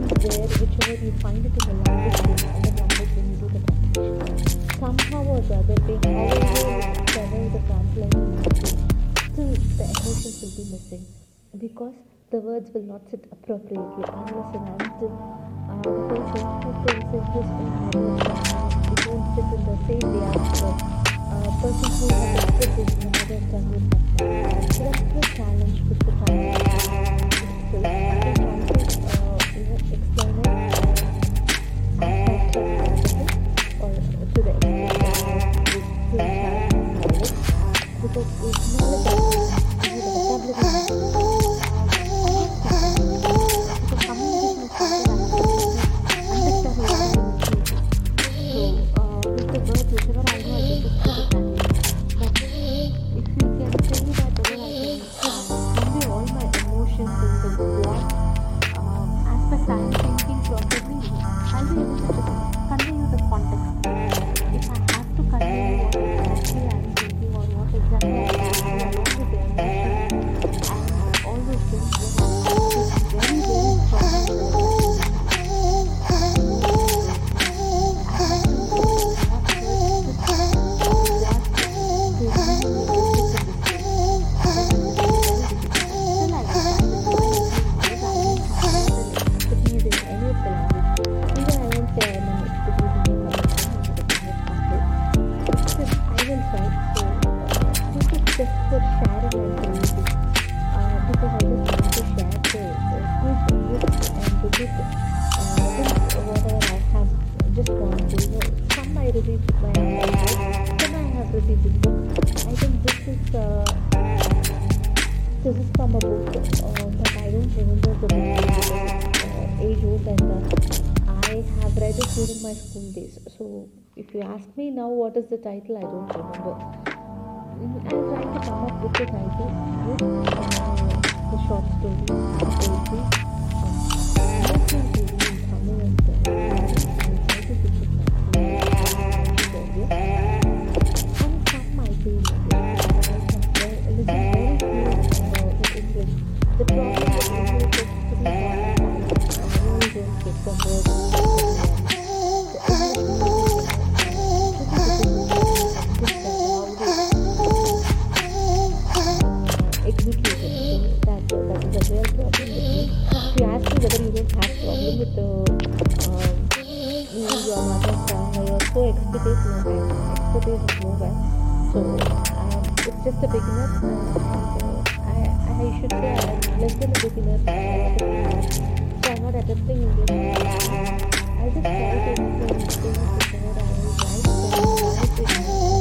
is there, whichever you find it in the language, and the numbers when you do the translation. Somehow or the other, they always cover the translation mistake. Still, the emotions will be missing because the words will not sit appropriately unless and until the person who it won't sit in the same way as the person who has expressed in another language. That's the challenge with the translation. During my school days. So if you ask me now what is the title, I don't remember. I'm trying to come up with the title with the short story, poetry, mostly in Tamil and and some I feel like English. The problem is English is to be taught from it's just a beginner. I should say I'm less than a beginner. So I'm not adapting English. I just try to explain things before I write.